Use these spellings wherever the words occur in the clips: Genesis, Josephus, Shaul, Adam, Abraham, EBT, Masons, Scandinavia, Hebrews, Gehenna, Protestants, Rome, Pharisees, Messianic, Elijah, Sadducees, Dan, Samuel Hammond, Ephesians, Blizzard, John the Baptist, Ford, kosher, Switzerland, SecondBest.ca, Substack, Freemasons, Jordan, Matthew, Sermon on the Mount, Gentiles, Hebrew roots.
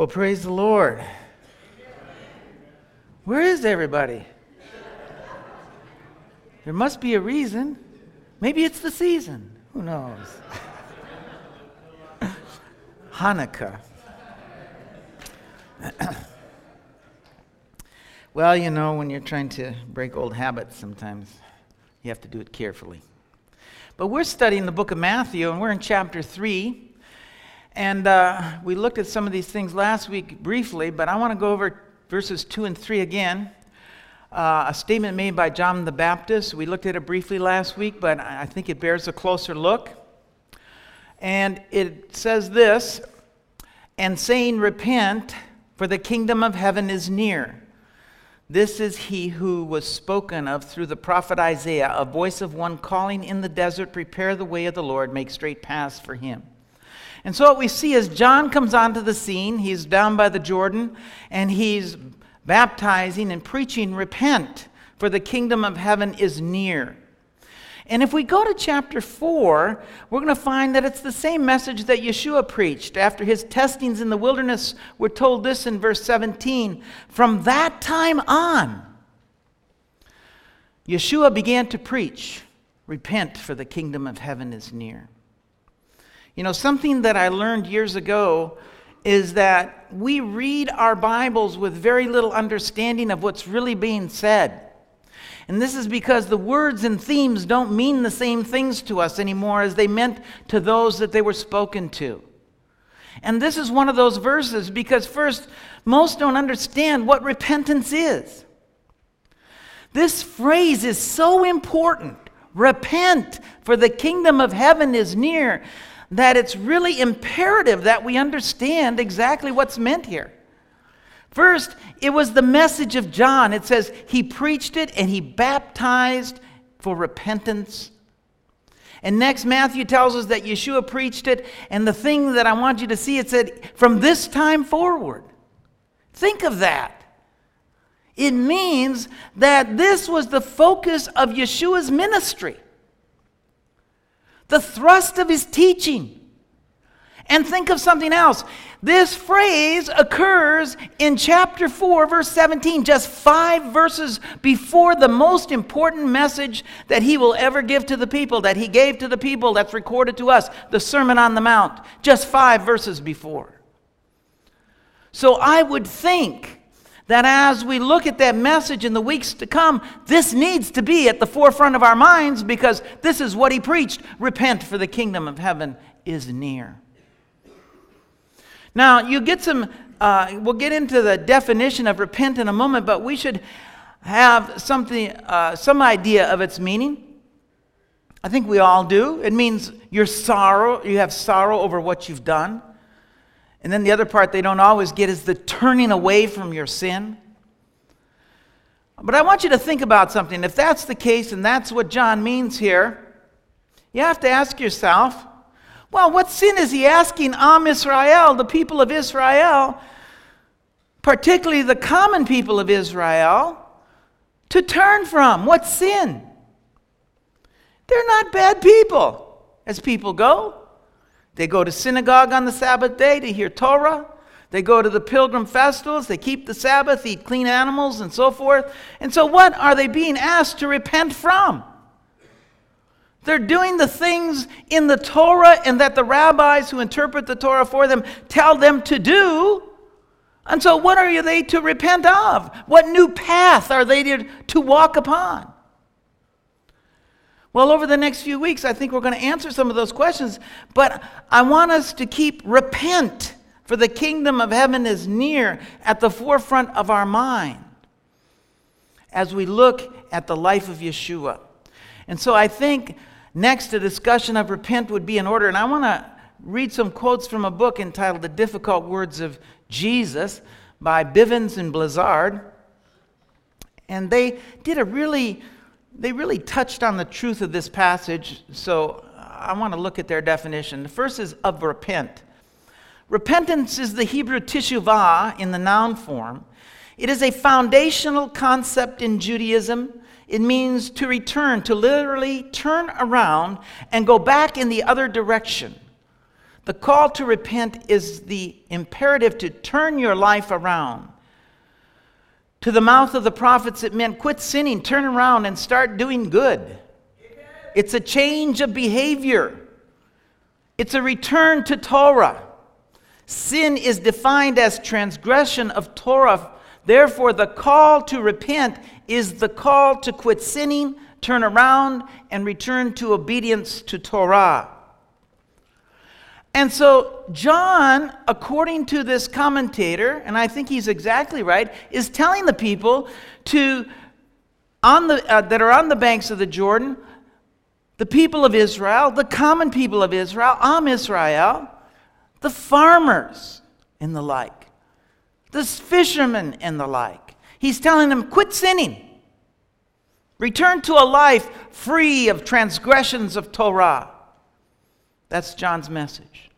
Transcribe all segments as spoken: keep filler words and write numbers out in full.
Well, praise the Lord. Where is everybody? There must be a reason. Maybe it's the season. Who knows? Hanukkah. Well, you know, when you're trying to break old habits, sometimes you have to do it carefully. But we're studying the book of Matthew, and we're in chapter three. And uh, we looked at some of these things last week briefly, but I want to go over verses two and three again. Uh, a statement made by John the Baptist. We looked at it briefly last week, but I think it bears a closer look. And it says this, "And saying, repent, for the kingdom of heaven is near. This is he who was spoken of through the prophet Isaiah, a voice of one calling in the desert, prepare the way of the Lord, make straight paths for him." And so what we see is John comes onto the scene. He's down by the Jordan, and he's baptizing and preaching, repent, for the kingdom of heaven is near. And if we go to chapter four, we're going to find that it's the same message that Yeshua preached. After his testings in the wilderness, we're told this in verse seventeen, "From that time on, Yeshua began to preach, repent, for the kingdom of heaven is near." You know, something that I learned years ago is that we read our Bibles with very little understanding of what's really being said. And this is because the words and themes don't mean the same things to us anymore as they meant to those that they were spoken to. And this is one of those verses because, first, most don't understand what repentance is. This phrase is so important, repent, for the kingdom of heaven is near, that it's really imperative that we understand exactly what's meant here. First, it was the message of John. It says he preached it and he baptized for repentance. And next, Matthew tells us that Yeshua preached it. And the thing that I want you to see, it said, from this time forward. Think of that. It means that this was the focus of Yeshua's ministry, the thrust of his teaching. And think of something else. This phrase occurs in chapter four, verse seventeen, just five verses before the most important message that he will ever give to the people, that he gave to the people, that's recorded to us, the Sermon on the Mount, just five verses before. So I would think that as we look at that message in the weeks to come, this needs to be at the forefront of our minds because this is what he preached. Repent, for the kingdom of heaven is near. Now, you get some, uh, we'll get into the definition of repent in a moment, but we should have something, uh, some idea of its meaning. I think we all do. It means you're sorrow, you have sorrow over what you've done. And then the other part they don't always get is the turning away from your sin. But I want you to think about something. If that's the case, and that's what John means here, you have to ask yourself, well, what sin is he asking Am Israel, the people of Israel, particularly the common people of Israel, to turn from? What sin? They're not bad people, as people go. They go to synagogue on the Sabbath day to hear Torah. They go to the pilgrim festivals. They keep the Sabbath, eat clean animals, and so forth. And so what are they being asked to repent from? They're doing the things in the Torah and that the rabbis who interpret the Torah for them tell them to do. And so what are they to repent of? What new path are they to, to walk upon? Well, over the next few weeks, I think we're going to answer some of those questions, but I want us to keep repent, for the kingdom of heaven is near, at the forefront of our mind as we look at the life of Yeshua. And so I think next a discussion of repent would be in order, and I want to read some quotes from a book entitled The Difficult Words of Jesus by Bivens and Blizzard, and they did a really... They really touched on the truth of this passage, so I want to look at their definition. The first is of repent. Repentance is the Hebrew teshuvah in the noun form. It is a foundational concept in Judaism. It means to return, to literally turn around and go back in the other direction. The call to repent is the imperative to turn your life around. To the mouth of the prophets, it meant quit sinning, turn around, and start doing good. It's a change of behavior. It's a return to Torah. Sin is defined as transgression of Torah. Therefore, the call to repent is the call to quit sinning, turn around, and return to obedience to Torah. And so John, according to this commentator, and I think he's exactly right, is telling the people to, on the uh, that are on the banks of the Jordan, the people of Israel, the common people of Israel, Am Israel, the farmers and the like, the fishermen and the like. He's telling them, quit sinning. Return to a life free of transgressions of Torah. That's John's message.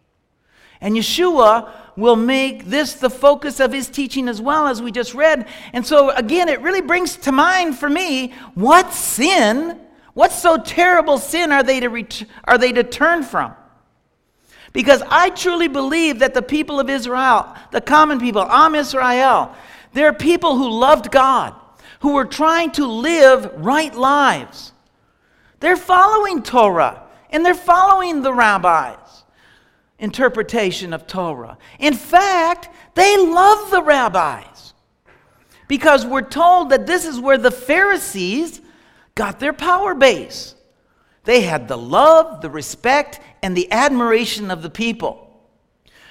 And Yeshua will make this the focus of his teaching as well, as we just read. And so, again, it really brings to mind for me, what sin, what so terrible sin are they to ret- are they to turn from? Because I truly believe that the people of Israel, the common people, Am Israel, they're people who loved God, who were trying to live right lives. They're following Torah. And they're following the rabbis' interpretation of Torah. In fact, they love the rabbis, because we're told that this is where the Pharisees got their power base. They had the love, the respect, and the admiration of the people.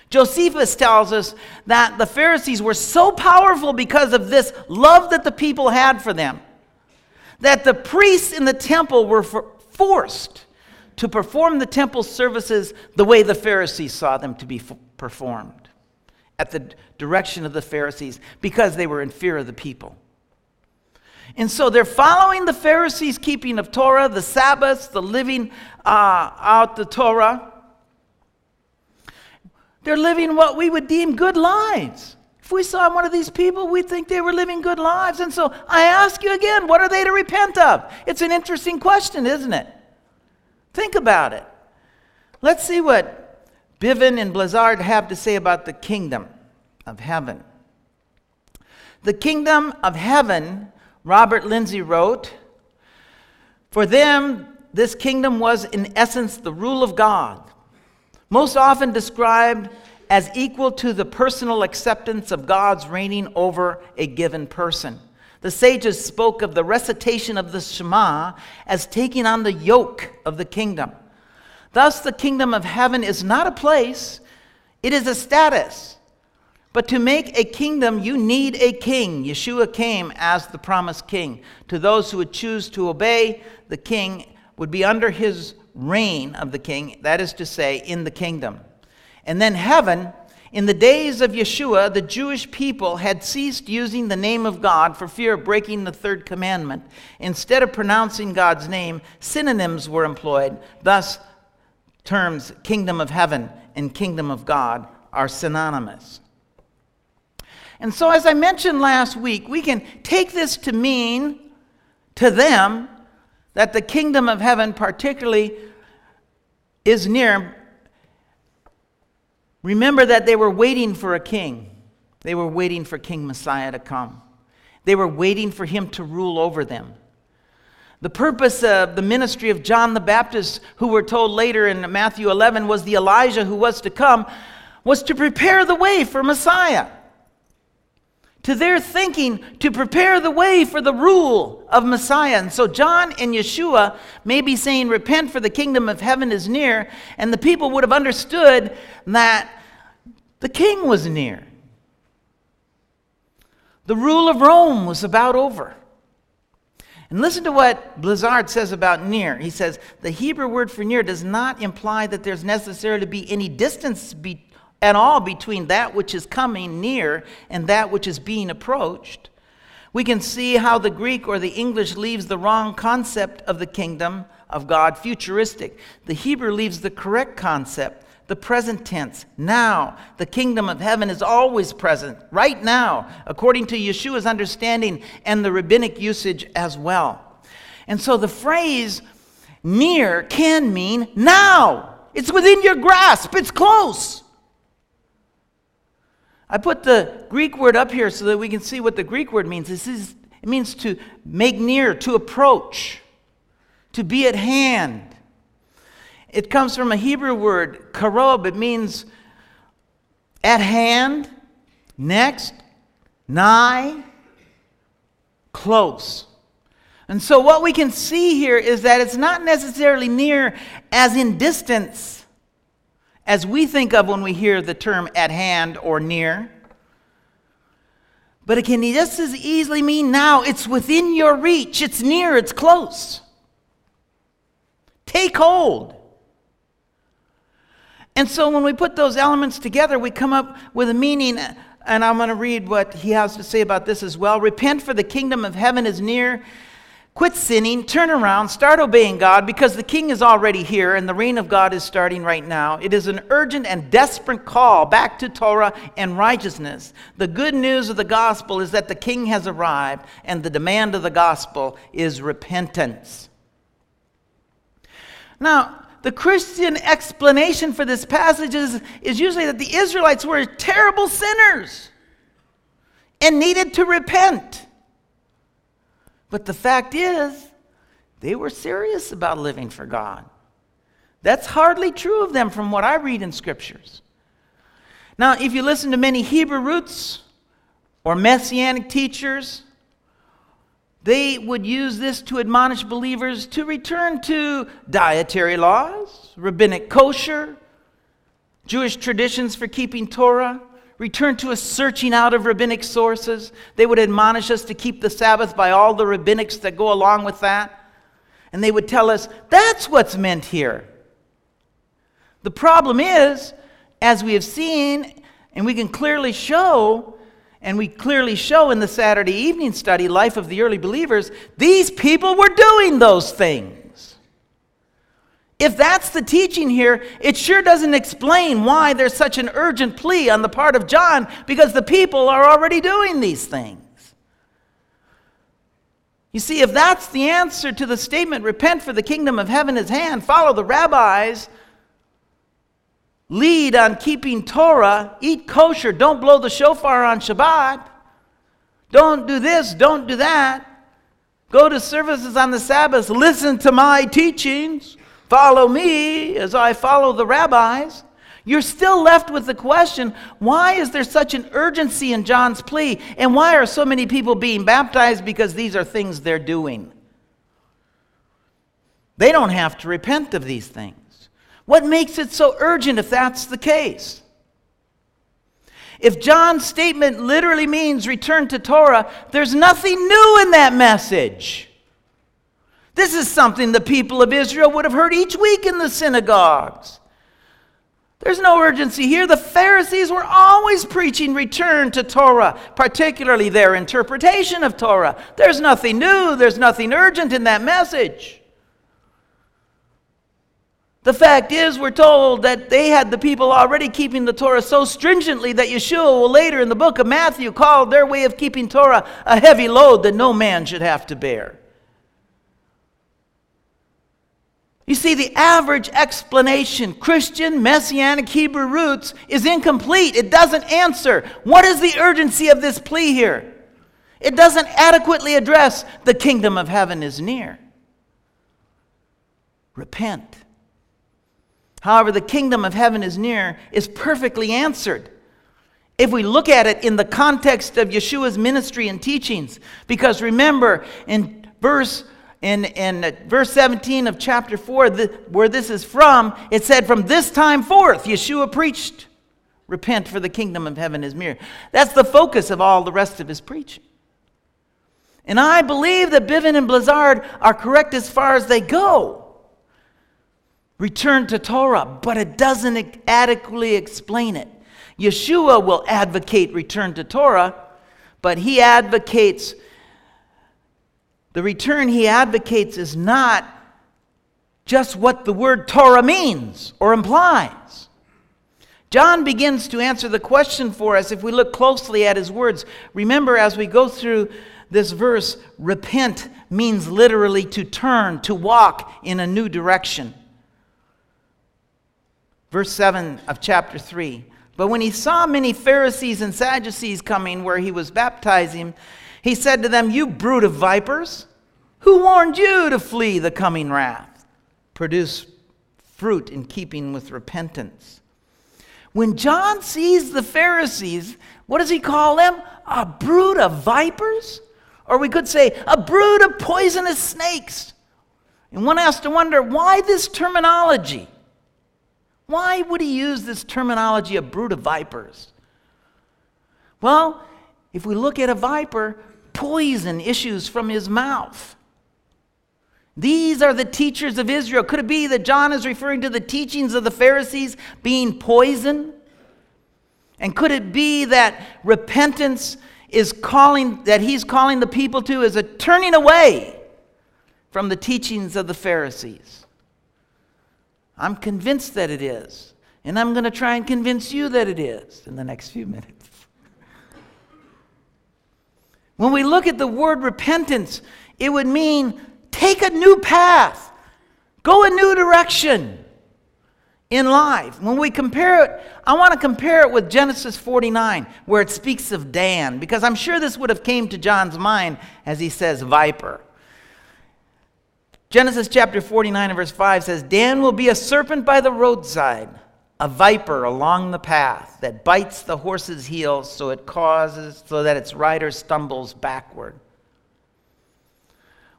Josephus tells us that the Pharisees were so powerful because of this love that the people had for them, that the priests in the temple were forced to perform the temple services the way the Pharisees saw them to be f- performed, at the direction of the Pharisees, because they were in fear of the people. And so they're following the Pharisees' keeping of Torah, the Sabbaths, the living uh, out the Torah. They're living what we would deem good lives. If we saw one of these people, we'd think they were living good lives. And so I ask you again, what are they to repent of? It's an interesting question, isn't it? Think about it. Let's see what Bivens and Blizzard have to say about the kingdom of heaven. The kingdom of heaven, Robert Lindsay wrote, for them, this kingdom was in essence the rule of God, most often described as equal to the personal acceptance of God's reigning over a given person. The sages spoke of the recitation of the Shema as taking on the yoke of the kingdom. Thus, the kingdom of heaven is not a place, it is a status. But to make a kingdom, you need a king. Yeshua came as the promised king. To those who would choose to obey, the king would be under his reign of the king, that is to say, in the kingdom. And then heaven. In the days of Yeshua, the Jewish people had ceased using the name of God for fear of breaking the third commandment. Instead of pronouncing God's name, synonyms were employed. Thus, terms kingdom of heaven and kingdom of God are synonymous. And so, as I mentioned last week, we can take this to mean to them that the kingdom of heaven particularly is near. Remember that they were waiting for a king. They were waiting for King Messiah to come. They were waiting for him to rule over them. The purpose of the ministry of John the Baptist, who we're told later in Matthew eleven was the Elijah who was to come, was to prepare the way for Messiah. To their thinking, to prepare the way for the rule of Messiah. And so John and Yeshua may be saying, repent for the kingdom of heaven is near, and the people would have understood that the king was near. The rule of Rome was about over. And listen to what Blizzard says about near. He says, the Hebrew word for near does not imply that there's necessarily to be any distance between at all between that which is coming near and that which is being approached. We can see how the Greek or the English leaves the wrong concept of the kingdom of God, futuristic. The Hebrew leaves the correct concept, the present tense, now. The kingdom of heaven is always present, right now, according to Yeshua's understanding and the rabbinic usage as well. And so the phrase near can mean now. It's within your grasp. It's close. I put the Greek word up here so that we can see what the Greek word means. This is, it means to make near, to approach, to be at hand. It comes from a Hebrew word, karob. It means at hand, next, nigh, close. And so what we can see here is that it's not necessarily near as in distance as we think of when we hear the term at hand or near. But it can just as easily mean now. It's within your reach. It's near. It's close. Take hold. And so when we put those elements together, we come up with a meaning. And I'm going to read what he has to say about this as well. Repent, for the kingdom of heaven is near. Quit sinning, turn around, start obeying God, because the king is already here and the reign of God is starting right now. It is an urgent and desperate call back to Torah and righteousness. The good news of the gospel is that the king has arrived, and the demand of the gospel is repentance. Now, the Christian explanation for this passage is, is usually that the Israelites were terrible sinners and needed to repent. But the fact is, they were serious about living for God. That's hardly true of them from what I read in scriptures. Now, if you listen to many Hebrew roots or Messianic teachers, they would use this to admonish believers to return to dietary laws, rabbinic kosher, Jewish traditions for keeping Torah, return to a searching out of rabbinic sources. They would admonish us to keep the Sabbath by all the rabbinics that go along with that. And they would tell us, that's what's meant here. The problem is, as we have seen, and we can clearly show, and we clearly show in the Saturday evening study, Life of the Early Believers, these people were doing those things. If that's the teaching here, it sure doesn't explain why there's such an urgent plea on the part of John, because the people are already doing these things. You see, if that's the answer to the statement, repent for the kingdom of heaven is at hand, follow the rabbis, lead on keeping Torah, eat kosher, don't blow the shofar on Shabbat, don't do this, don't do that, go to services on the Sabbath, listen to my teachings, follow me as I follow the rabbis, you're still left with the question, why is there such an urgency in John's plea? And why are so many people being baptized? Because these are things they're doing. They don't have to repent of these things. What makes it so urgent if that's the case? If John's statement literally means return to Torah, there's nothing new in that message. This is something the people of Israel would have heard each week in the synagogues. There's no urgency here. The Pharisees were always preaching return to Torah, particularly their interpretation of Torah. There's nothing new. There's nothing urgent in that message. The fact is, we're told that they had the people already keeping the Torah so stringently that Yeshua will later in the book of Matthew call their way of keeping Torah a heavy load that no man should have to bear. You see, the average explanation, Christian, Messianic, Hebrew roots, is incomplete. It doesn't answer. What is the urgency of this plea here? It doesn't adequately address the kingdom of heaven is near. Repent. However, the kingdom of heaven is near is perfectly answered if we look at it in the context of Yeshua's ministry and teachings. Because remember, in verse In, in verse seventeen of chapter four, the, where this is from, it said, from this time forth, Yeshua preached, repent for the kingdom of heaven is near. That's the focus of all the rest of his preaching. And I believe that Bivens and Blizzard are correct as far as they go. Return to Torah, but it doesn't adequately explain it. Yeshua will advocate return to Torah, but he advocates The return he advocates is not just what the word Torah means or implies. John begins to answer the question for us if we look closely at his words. Remember, as we go through this verse, repent means literally to turn, to walk in a new direction. verse seven of chapter three. But when he saw many Pharisees and Sadducees coming where he was baptizing, he said to them, "You brood of vipers, who warned you to flee the coming wrath? Produce fruit in keeping with repentance." When John sees the Pharisees, what does he call them? A brood of vipers? Or we could say, a brood of poisonous snakes. And one has to wonder, why this terminology? Why would he use this terminology, a brood of vipers? Well, if we look at a viper, poison issues from his mouth. These are the teachers of Israel. Could it be that John is referring to the teachings of the Pharisees being poison? And could it be that repentance is calling, that he's calling the people to, is a turning away from the teachings of the Pharisees? I'm convinced that it is. And I'm going to try and convince you that it is in the next few minutes. When we look at the word repentance, it would mean take a new path, go a new direction in life. When we compare it, I want to compare it with Genesis forty-nine, where it speaks of Dan, because I'm sure this would have came to John's mind as he says viper. Genesis chapter forty-nine and verse five says, "Dan will be a serpent by the roadside, a viper along the path that bites the horse's heels so it causes, so that its rider stumbles backward."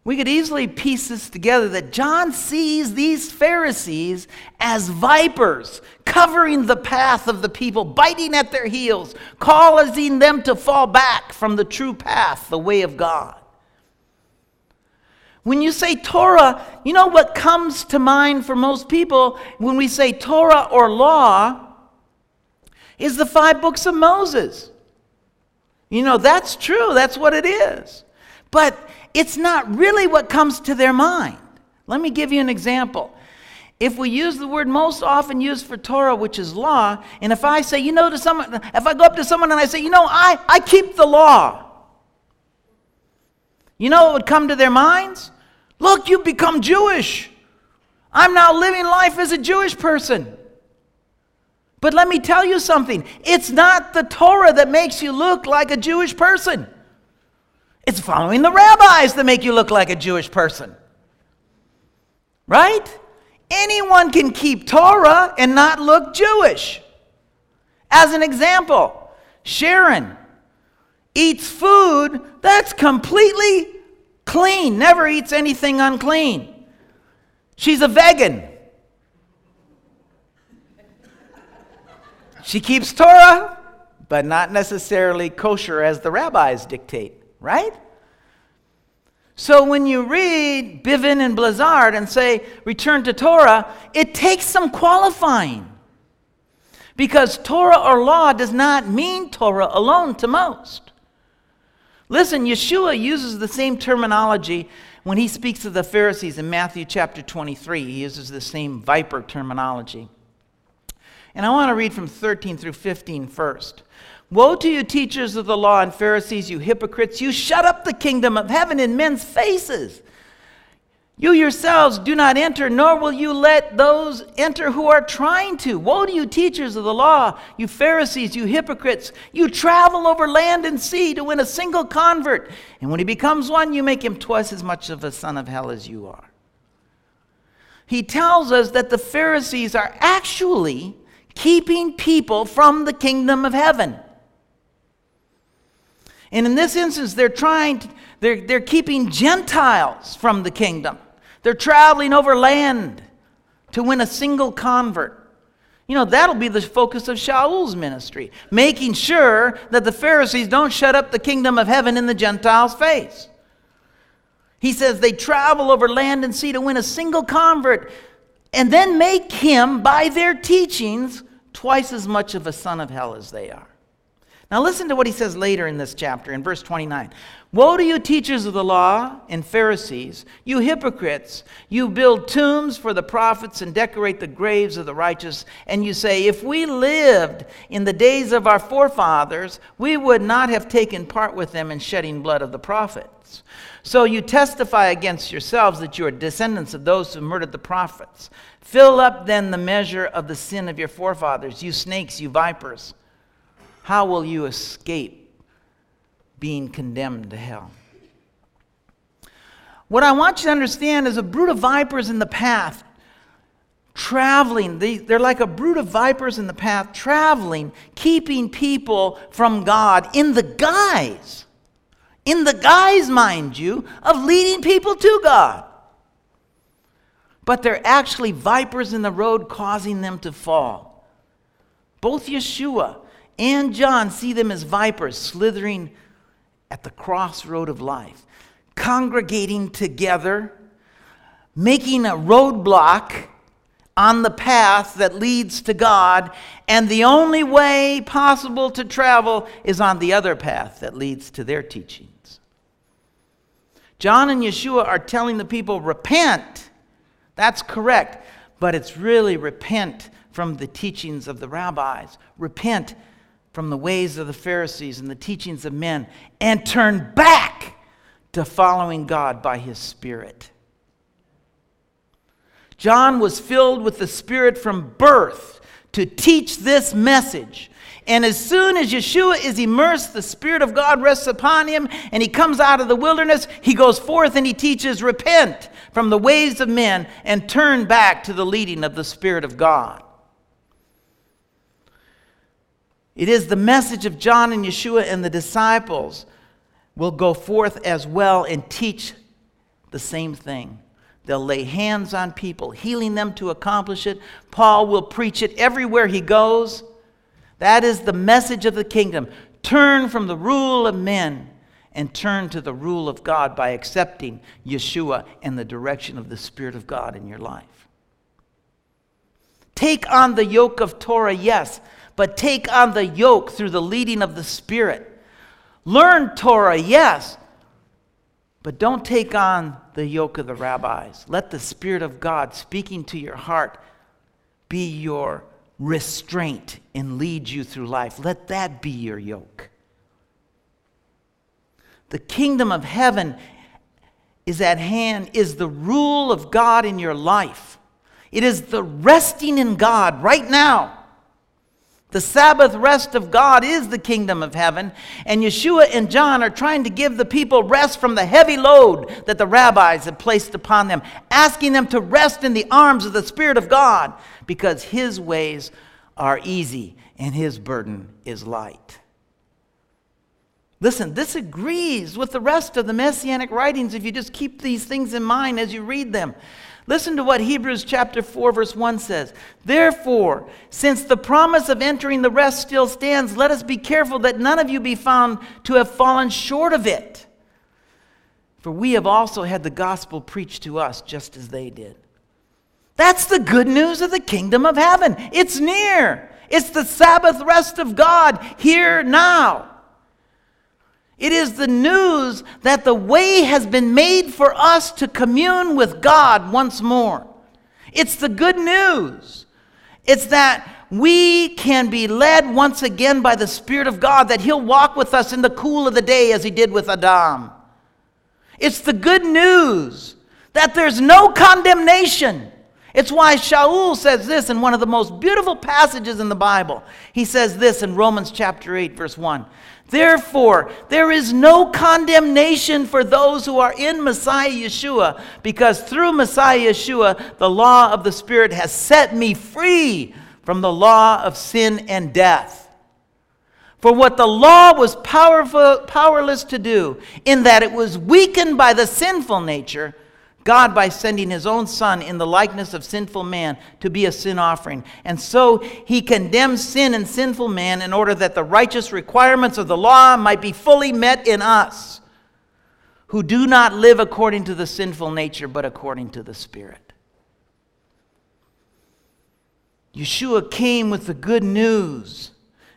We could easily piece this together that John sees these Pharisees as vipers covering the path of the people, biting at their heels, causing them to fall back from the true path, the way of God. When you say Torah, you know what comes to mind for most people when we say Torah or law is the five books of Moses. You know, that's true. That's what it is. But it's not really what comes to their mind. Let me give you an example. If we use the word most often used for Torah, which is law, and if I say, you know, to someone, if I go up to someone and I say, you know, I, I keep the law, you know what would come to their minds? Look, you've become Jewish. I'm now living life as a Jewish person. But let me tell you something. It's not the Torah that makes you look like a Jewish person. It's following the rabbis that make you look like a Jewish person. Right? Anyone can keep Torah and not look Jewish. As an example, Sharon eats food that's completely clean, never eats anything unclean. She's a vegan. She keeps Torah, but not necessarily kosher as the rabbis dictate, right? So when you read Bivens and Blizzard and say, return to Torah, it takes some qualifying. Because Torah or law does not mean Torah alone to most. Listen, Yeshua uses the same terminology when he speaks of the Pharisees in Matthew chapter twenty-three. He uses the same viper terminology. And I want to read from thirteen through fifteen first. "Woe to you, teachers of the law and Pharisees, you hypocrites! You shut up the kingdom of heaven in men's faces. You yourselves do not enter, nor will you let those enter who are trying to. Woe to you, teachers of the law, you Pharisees, you hypocrites! You travel over land and sea to win a single convert, and when he becomes one, you make him twice as much of a son of hell as you are." He tells us that the Pharisees are actually keeping people from the kingdom of heaven. And in this instance, they're trying to, they're, they're keeping Gentiles from the kingdom. They're traveling over land to win a single convert. You know, that'll be the focus of Shaul's ministry, making sure that the Pharisees don't shut up the kingdom of heaven in the Gentiles' face. He says they travel over land and sea to win a single convert and then make him, by their teachings, twice as much of a son of hell as they are. Now listen to what he says later in this chapter, in verse twenty-nine. Woe to you, teachers of the law and Pharisees, you hypocrites! You build tombs for the prophets and decorate the graves of the righteous, and you say, if we lived in the days of our forefathers, we would not have taken part with them in shedding blood of the prophets. So you testify against yourselves that you are descendants of those who murdered the prophets. Fill up then the measure of the sin of your forefathers, you snakes, you vipers. How will you escape being condemned to hell? What I want you to understand is a brood of vipers in the path, traveling. They, they're like a brood of vipers in the path, traveling, keeping people from God in the guise, in the guise, mind you, of leading people to God. But they're actually vipers in the road causing them to fall. Both Yeshua and John see them as vipers slithering at the crossroad of life, congregating together, making a roadblock on the path that leads to God, and the only way possible to travel is on the other path that leads to their teachings. John and Yeshua are telling the people, repent. That's correct, but it's really repent from the teachings of the rabbis. Repent from the ways of the Pharisees and the teachings of men, and turn back to following God by His Spirit. John was filled with the Spirit from birth to teach this message. And as soon as Yeshua is immersed, the Spirit of God rests upon him, and he comes out of the wilderness, he goes forth and he teaches, repent from the ways of men and turn back to the leading of the Spirit of God. It is the message of John and Yeshua, and the disciples will go forth as well and teach the same thing. They'll lay hands on people, healing them to accomplish it. Paul will preach it everywhere he goes. That is the message of the kingdom. Turn from the rule of men and turn to the rule of God by accepting Yeshua and the direction of the Spirit of God in your life. Take on the yoke of Torah, yes, but take on the yoke through the leading of the Spirit. Learn Torah, yes, but don't take on the yoke of the rabbis. Let the Spirit of God speaking to your heart be your restraint and lead you through life. Let that be your yoke. The kingdom of heaven is at hand, is the rule of God in your life. It is the resting in God right now. The Sabbath rest of God is the kingdom of heaven, and Yeshua and John are trying to give the people rest from the heavy load that the rabbis had placed upon them, asking them to rest in the arms of the Spirit of God, because His ways are easy and His burden is light. Listen, this agrees with the rest of the Messianic writings if you just keep these things in mind as you read them. Listen to what Hebrews chapter four, verse one says. Therefore, since the promise of entering the rest still stands, let us be careful that none of you be found to have fallen short of it. For we have also had the gospel preached to us just as they did. That's the good news of the kingdom of heaven. It's near. It's the Sabbath rest of God here now. It is the news that the way has been made for us to commune with God once more. It's the good news. It's that we can be led once again by the Spirit of God, that He'll walk with us in the cool of the day as He did with Adam. It's the good news that there's no condemnation. It's why Shaul says this in one of the most beautiful passages in the Bible. He says this in Romans chapter eight, verse one. Therefore, there is no condemnation for those who are in Messiah Yeshua, because through Messiah Yeshua, the law of the Spirit has set me free from the law of sin and death. For what the law was powerful, powerless to do, in that it was weakened by the sinful nature, God, by sending His own Son in the likeness of sinful man to be a sin offering. And so He condemns sin and sinful man in order that the righteous requirements of the law might be fully met in us, who do not live according to the sinful nature, but according to the Spirit. Yeshua came with the good news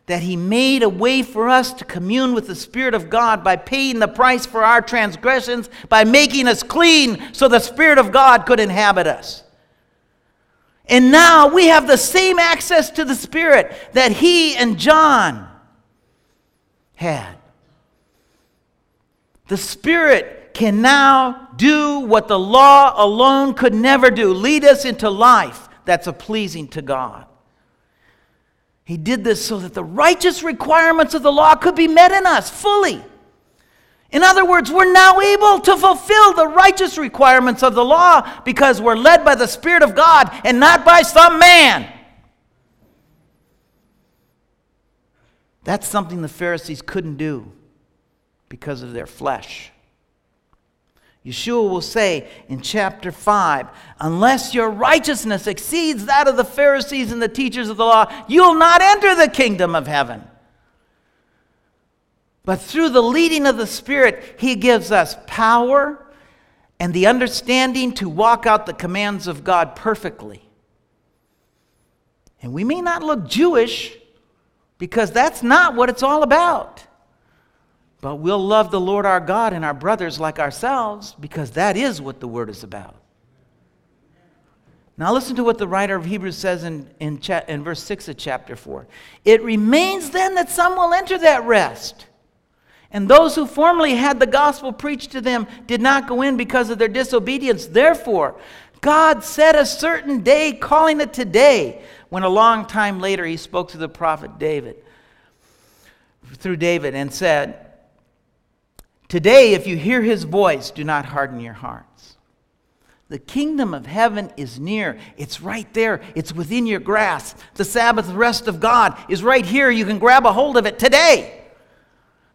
that he made a way for us to commune with the Spirit of God by paying the price for our transgressions, by making us clean so the Spirit of God could inhabit us. And now we have the same access to the Spirit that he and John had. The Spirit can now do what the law alone could never do, lead us into life that's pleasing to God. He did this so that the righteous requirements of the law could be met in us fully. In other words, we're now able to fulfill the righteous requirements of the law because we're led by the Spirit of God and not by some man. That's something the Pharisees couldn't do because of their flesh. Yeshua will say in chapter five, unless your righteousness exceeds that of the Pharisees and the teachers of the law, you'll not enter the kingdom of heaven. But through the leading of the Spirit, he gives us power and the understanding to walk out the commands of God perfectly. And we may not look Jewish because that's not what it's all about. But we'll love the Lord our God and our brothers like ourselves because that is what the Word is about. Now listen to what the writer of Hebrews says in, in, cha- in verse six of chapter four. It remains then that some will enter that rest. And those who formerly had the gospel preached to them did not go in because of their disobedience. Therefore, God set a certain day, calling it today, when a long time later he spoke to the prophet David, through David, and said, today, if you hear his voice, do not harden your hearts. The kingdom of heaven is near. It's right there. It's within your grasp. The Sabbath rest of God is right here. You can grab a hold of it today.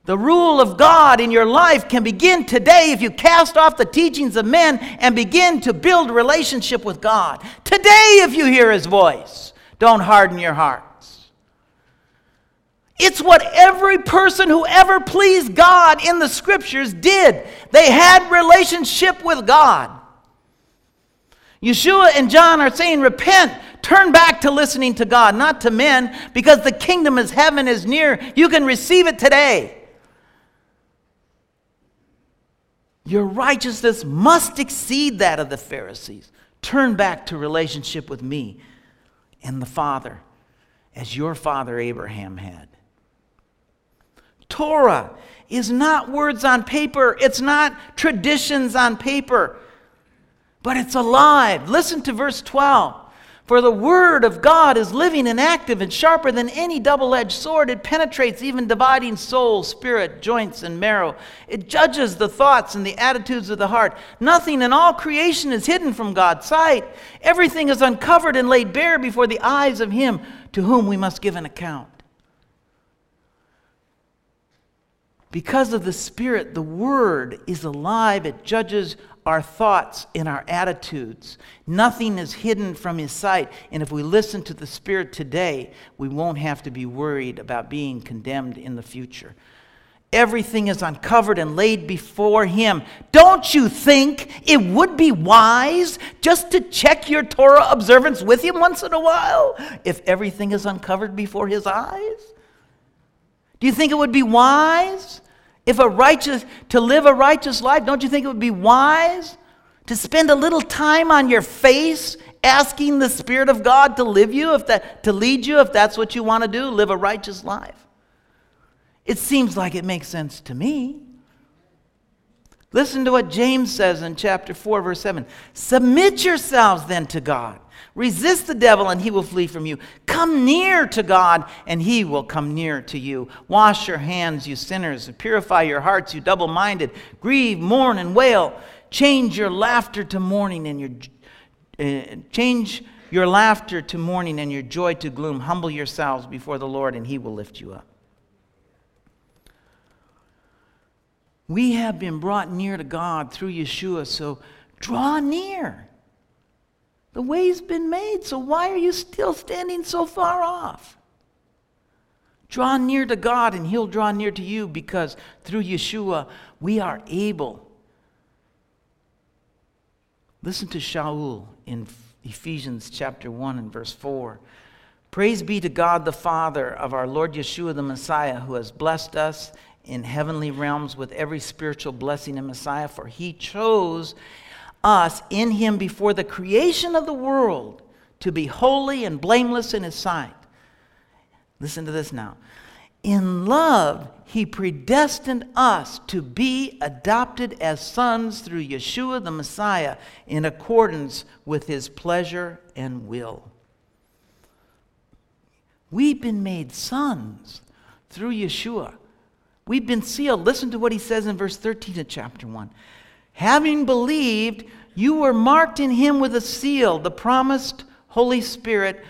The rule of God in your life can begin today if you cast off the teachings of men and begin to build relationship with God. Today, if you hear his voice, don't harden your heart. It's what every person who ever pleased God in the Scriptures did. They had relationship with God. Yeshua and John are saying, repent, turn back to listening to God, not to men, because the kingdom of heaven is near. You can receive it today. Your righteousness must exceed that of the Pharisees. Turn back to relationship with me and the Father, as your father Abraham had. Torah is not words on paper. It's not traditions on paper. But it's alive. Listen to verse twelve. For the word of God is living and active and sharper than any double-edged sword. It penetrates even dividing soul, spirit, joints, and marrow. It judges the thoughts and the attitudes of the heart. Nothing in all creation is hidden from God's sight. Everything is uncovered and laid bare before the eyes of him to whom we must give an account. Because of the Spirit, the Word is alive. It judges our thoughts and our attitudes. Nothing is hidden from his sight. And if we listen to the Spirit today, we won't have to be worried about being condemned in the future. Everything is uncovered and laid before him. Don't you think it would be wise just to check your Torah observance with him once in a while, if everything is uncovered before his eyes? Do you think it would be wise if a righteous to live a righteous life? Don't you think it would be wise to spend a little time on your face asking the Spirit of God to live you, if that to lead you, if that's what you want to do, live a righteous life? It seems like it makes sense to me. Listen to what James says in chapter four, verse seven. Submit yourselves then to God. Resist the devil and he will flee from you. Come near to God and he will come near to you. Wash your hands, you sinners, and purify your hearts, you double-minded. Grieve, mourn, and wail. Change your laughter to mourning and your uh, change your laughter to mourning and your joy to gloom. Humble yourselves before the Lord and he will lift you up. We have been brought near to God through Yeshua, so draw near. The way's been made, so why are you still standing so far off? Draw near to God and he'll draw near to you, because through Yeshua we are able. Listen to Shaul in Ephesians chapter one and verse four. Praise be to God the Father of our Lord Yeshua the Messiah, who has blessed us in heavenly realms with every spiritual blessing in Messiah, for he chose us in him before the creation of the world to be holy and blameless in his sight. Listen to this now. In love, he predestined us to be adopted as sons through Yeshua the Messiah in accordance with his pleasure and will. We've been made sons through Yeshua. We've been sealed. Listen to what he says in verse thirteen of chapter one. Having believed, you were marked in him with a seal, the promised Holy Spirit,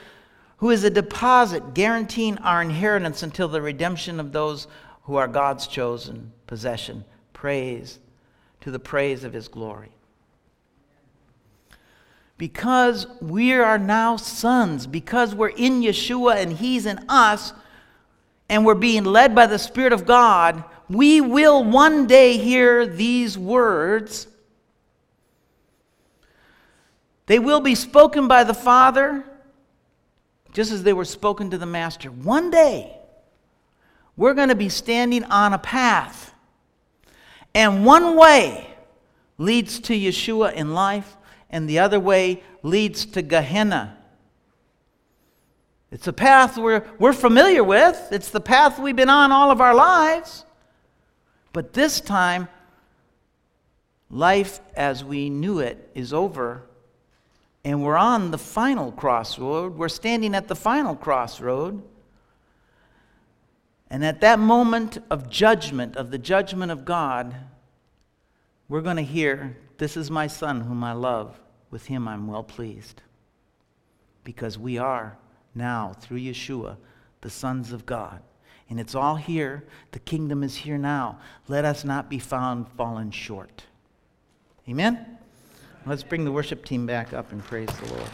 who is a deposit guaranteeing our inheritance until the redemption of those who are God's chosen possession. Praise to the praise of his glory. Because we are now sons, because we're in Yeshua and he's in us, and we're being led by the Spirit of God, we will one day hear these words. They will be spoken by the Father, just as they were spoken to the Master. One day, we're going to be standing on a path, and one way leads to Yeshua in life, and the other way leads to Gehenna. It's a path we're, we're familiar with. It's the path we've been on all of our lives. But this time, life as we knew it is over, and we're on the final crossroad. We're standing at the final crossroad. And at that moment of judgment, of the judgment of God, we're going to hear, "This is my Son whom I love. With him I'm well pleased." Because we are now, through Yeshua, the sons of God. And it's all here. The kingdom is here now. Let us not be found fallen short. Amen? Let's bring the worship team back up and praise the Lord.